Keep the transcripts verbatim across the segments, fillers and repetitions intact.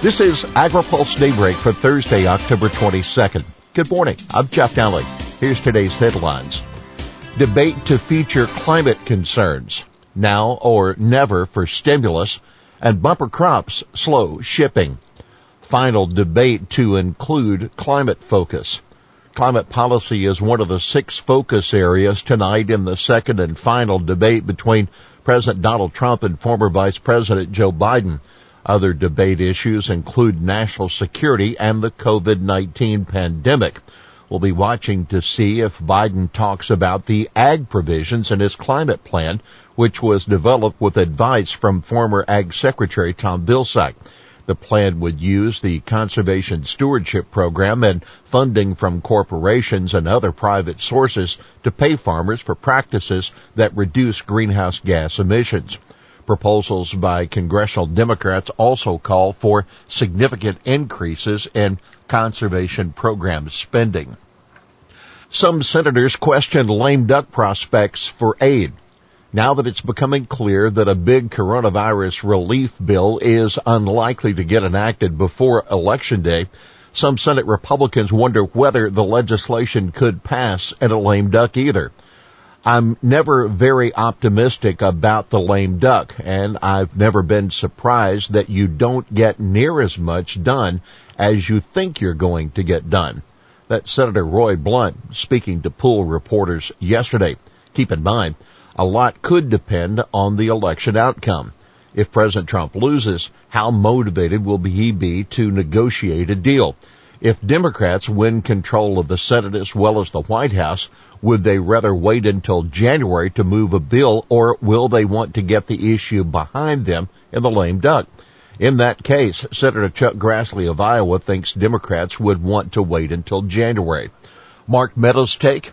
This is AgriPulse Daybreak for Thursday, October twenty-second. Good morning. I'm Jeff Daly. Here's today's headlines. Debate to feature climate concerns. Now or never for stimulus. And bumper crops slow shipping. Final debate to include climate focus. Climate policy is one of the six focus areas tonight in the second and final debate between President Donald Trump and former Vice President Joe Biden. Other debate issues include national security and the covid nineteen pandemic. We'll be watching to see if Biden talks about the ag provisions in his climate plan, which was developed with advice from former Ag Secretary Tom Vilsack. The plan would use the Conservation Stewardship Program and funding from corporations and other private sources to pay farmers for practices that reduce greenhouse gas emissions. Proposals by congressional Democrats also call for significant increases in conservation program spending. Some senators questioned lame duck prospects for aid. Now that it's becoming clear that a big coronavirus relief bill is unlikely to get enacted before Election Day, some Senate Republicans wonder whether the legislation could pass at a lame duck either. I'm never very optimistic about the lame duck, and I've never been surprised that you don't get near as much done as you think you're going to get done. That's Senator Roy Blunt speaking to pool reporters yesterday. Keep in mind, a lot could depend on the election outcome. If President Trump loses, how motivated will he be to negotiate a deal? If Democrats win control of the Senate as well as the White House, would they rather wait until January to move a bill, or will they want to get the issue behind them in the lame duck? In that case, Senator Chuck Grassley of Iowa thinks Democrats would want to wait until January. Mark Meadows' take?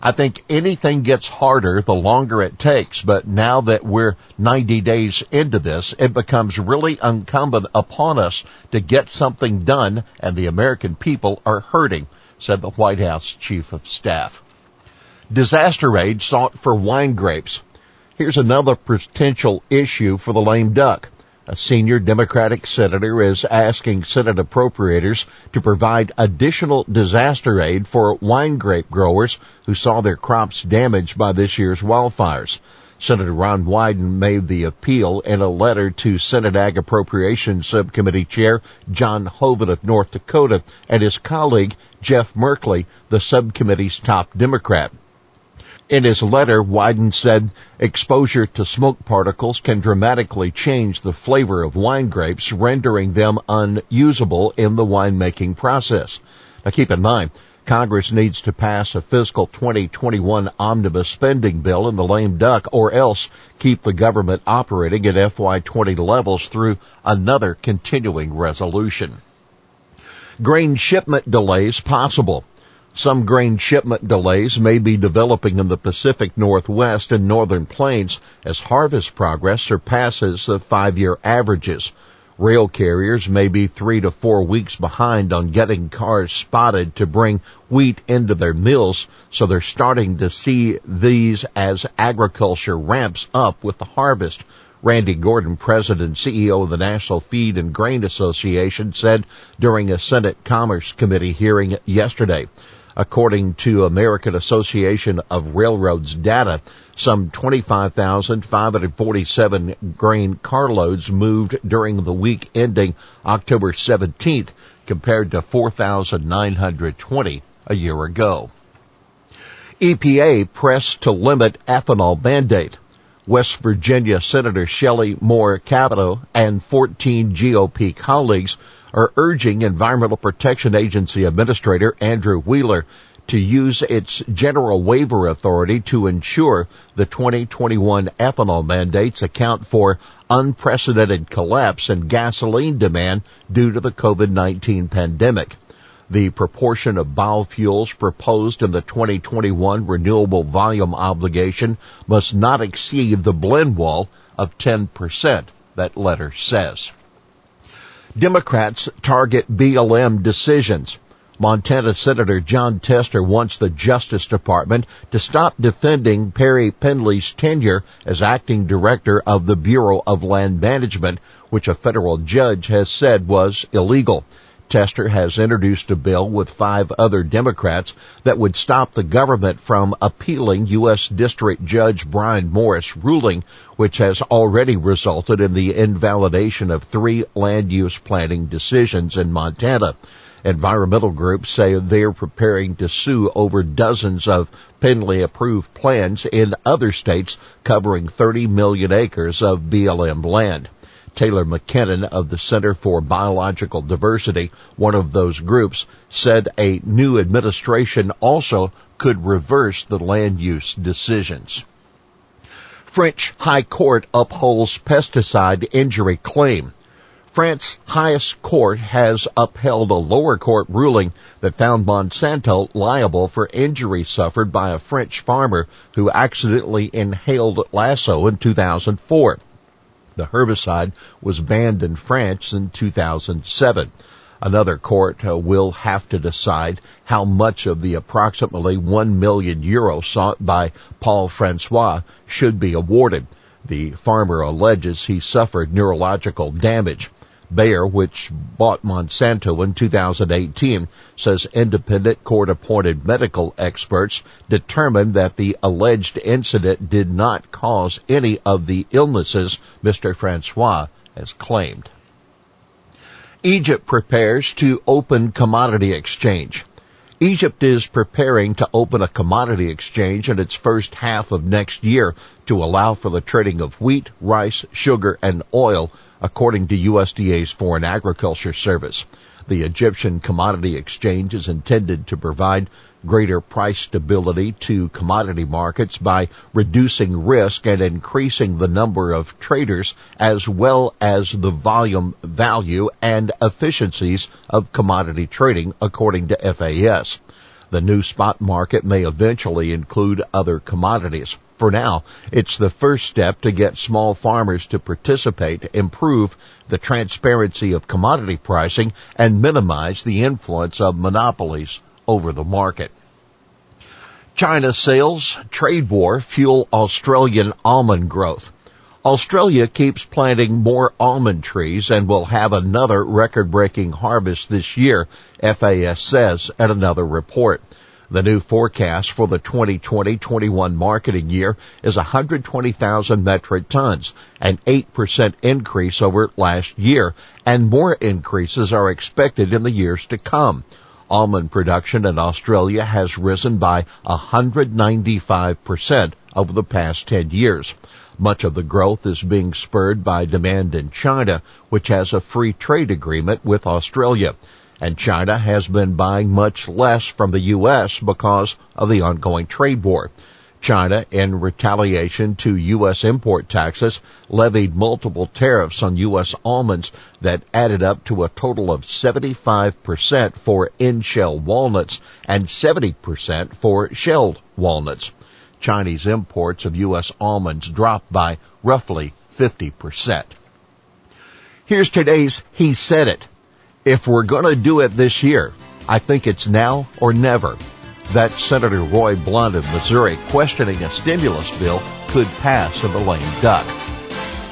I think anything gets harder the longer it takes, but now that we're ninety days into this, it becomes really incumbent upon us to get something done, and the American people are hurting, said the White House Chief of Staff. Disaster aid sought for wine grapes. Here's another potential issue for the lame duck. A senior Democratic senator is asking Senate appropriators to provide additional disaster aid for wine grape growers who saw their crops damaged by this year's wildfires. Senator Ron Wyden made the appeal in a letter to Senate Ag Appropriations Subcommittee Chair John Hoeven of North Dakota and his colleague Jeff Merkley, the subcommittee's top Democrat. In his letter, Wyden said exposure to smoke particles can dramatically change the flavor of wine grapes, rendering them unusable in the winemaking process. Now keep in mind, Congress needs to pass a fiscal twenty twenty-one omnibus spending bill in the lame duck or else keep the government operating at F Y twenty levels through another continuing resolution. Grain shipment delays possible. Some grain shipment delays may be developing in the Pacific Northwest and Northern Plains as harvest progress surpasses the five-year averages. Rail carriers may be three to four weeks behind on getting cars spotted to bring wheat into their mills, so they're starting to see these as agriculture ramps up with the harvest. Randy Gordon, president and C E O of the National Feed and Grain Association, said during a Senate Commerce Committee hearing yesterday. According to American Association of Railroads data, some twenty-five thousand five hundred forty-seven grain carloads moved during the week ending October seventeenth compared to four thousand nine hundred twenty a year ago. E P A pressed to limit ethanol mandate. West Virginia Senator Shelley Moore Capito and fourteen G O P colleagues are urging Environmental Protection Agency Administrator Andrew Wheeler to use its general waiver authority to ensure the twenty twenty-one ethanol mandates account for unprecedented collapse in gasoline demand due to the covid nineteen pandemic. The proportion of biofuels proposed in the twenty twenty-one renewable volume obligation must not exceed the blend wall of ten percent, that letter says. Democrats target B L M decisions. Montana Senator John Tester wants the Justice Department to stop defending Perry Penley's tenure as acting director of the Bureau of Land Management, which a federal judge has said was illegal. Tester has introduced a bill with five other Democrats that would stop the government from appealing U S. District Judge Brian Morris' ruling, which has already resulted in the invalidation of three land use planning decisions in Montana. Environmental groups say they're preparing to sue over dozens of Penley-approved plans in other states covering thirty million acres of B L M land. Taylor McKinnon of the Center for Biological Diversity, one of those groups, said a new administration also could reverse the land use decisions. French High Court upholds pesticide injury claim. France's highest court has upheld a lower court ruling that found Monsanto liable for injury suffered by a French farmer who accidentally inhaled Lasso in two thousand four. The herbicide was banned in France in two thousand seven. Another court uh, will have to decide how much of the approximately one million euro sought by Paul Francois should be awarded. The farmer alleges he suffered neurological damage. Bayer, which bought Monsanto in two thousand eighteen, says independent court-appointed medical experts determined that the alleged incident did not cause any of the illnesses Mister Francois has claimed. Egypt prepares to open commodity exchange. Egypt is preparing to open a commodity exchange in its first half of next year to allow for the trading of wheat, rice, sugar, and oil, according to U S D A's Foreign Agriculture Service. The Egyptian Commodity Exchange is intended to provide greater price stability to commodity markets by reducing risk and increasing the number of traders as well as the volume, value, and efficiencies of commodity trading, according to F A S. The new spot market may eventually include other commodities. For now, it's the first step to get small farmers to participate, improve the transparency of commodity pricing, and minimize the influence of monopolies over the market. China sales, trade war fuel Australian almond growth. Australia keeps planting more almond trees and will have another record-breaking harvest this year, F A S says in another report. The new forecast for the twenty twenty twenty-one marketing year is one hundred twenty thousand metric tons, an eight percent increase over last year, and more increases are expected in the years to come. Almond production in Australia has risen by one hundred ninety-five percent over the past ten years. Much of the growth is being spurred by demand in China, which has a free trade agreement with Australia. And China has been buying much less from the U S because of the ongoing trade war. China, in retaliation to U S import taxes, levied multiple tariffs on U S almonds that added up to a total of seventy-five percent for in-shell walnuts and seventy percent for shelled walnuts. Chinese imports of U S almonds dropped by roughly fifty percent. Here's today's He Said It. If we're going to do it this year, I think it's now or never. That Senator Roy Blunt of Missouri questioning a stimulus bill could pass in the lame duck.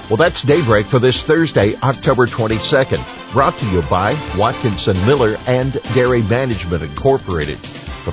Well, that's Daybreak for this Thursday, October twenty-second, brought to you by Watkinson Miller and Dairy Management Incorporated. For